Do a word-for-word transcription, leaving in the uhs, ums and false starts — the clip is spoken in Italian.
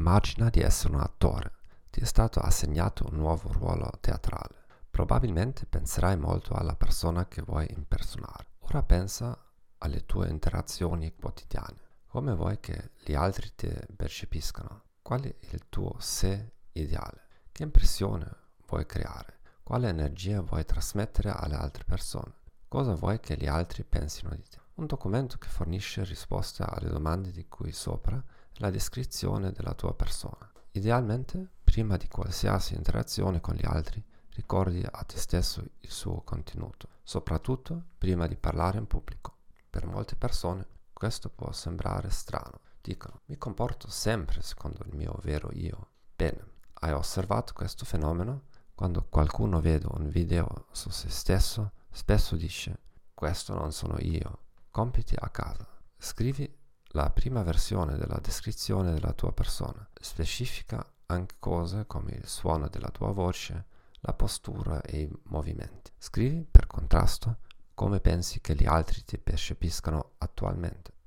Immagina di essere un attore, ti è stato assegnato un nuovo ruolo teatrale. Probabilmente penserai molto alla persona che vuoi impersonare. Ora pensa alle tue interazioni quotidiane. Come vuoi che gli altri ti percepiscano? Qual è il tuo sé ideale? Che impressione vuoi creare? Quale energia vuoi trasmettere alle altre persone? Cosa vuoi che gli altri pensino di te? Un documento che fornisce risposte alle domande di cui sopra e la descrizione della tua persona. Idealmente, prima di qualsiasi interazione con gli altri, ricordi a te stesso il suo contenuto, soprattutto prima di parlare in pubblico. Per molte persone questo può sembrare strano. Dicono, mi comporto sempre secondo il mio vero io. Bene, hai osservato questo fenomeno? Quando qualcuno vede un video su se stesso, spesso dice, questo non sono io. Compiti a casa. Scrivi la prima versione della descrizione della tua persona. Specifica anche cose come il suono della tua voce, la postura e i movimenti. Scrivi, per contrasto, come pensi che gli altri ti percepiscano attualmente.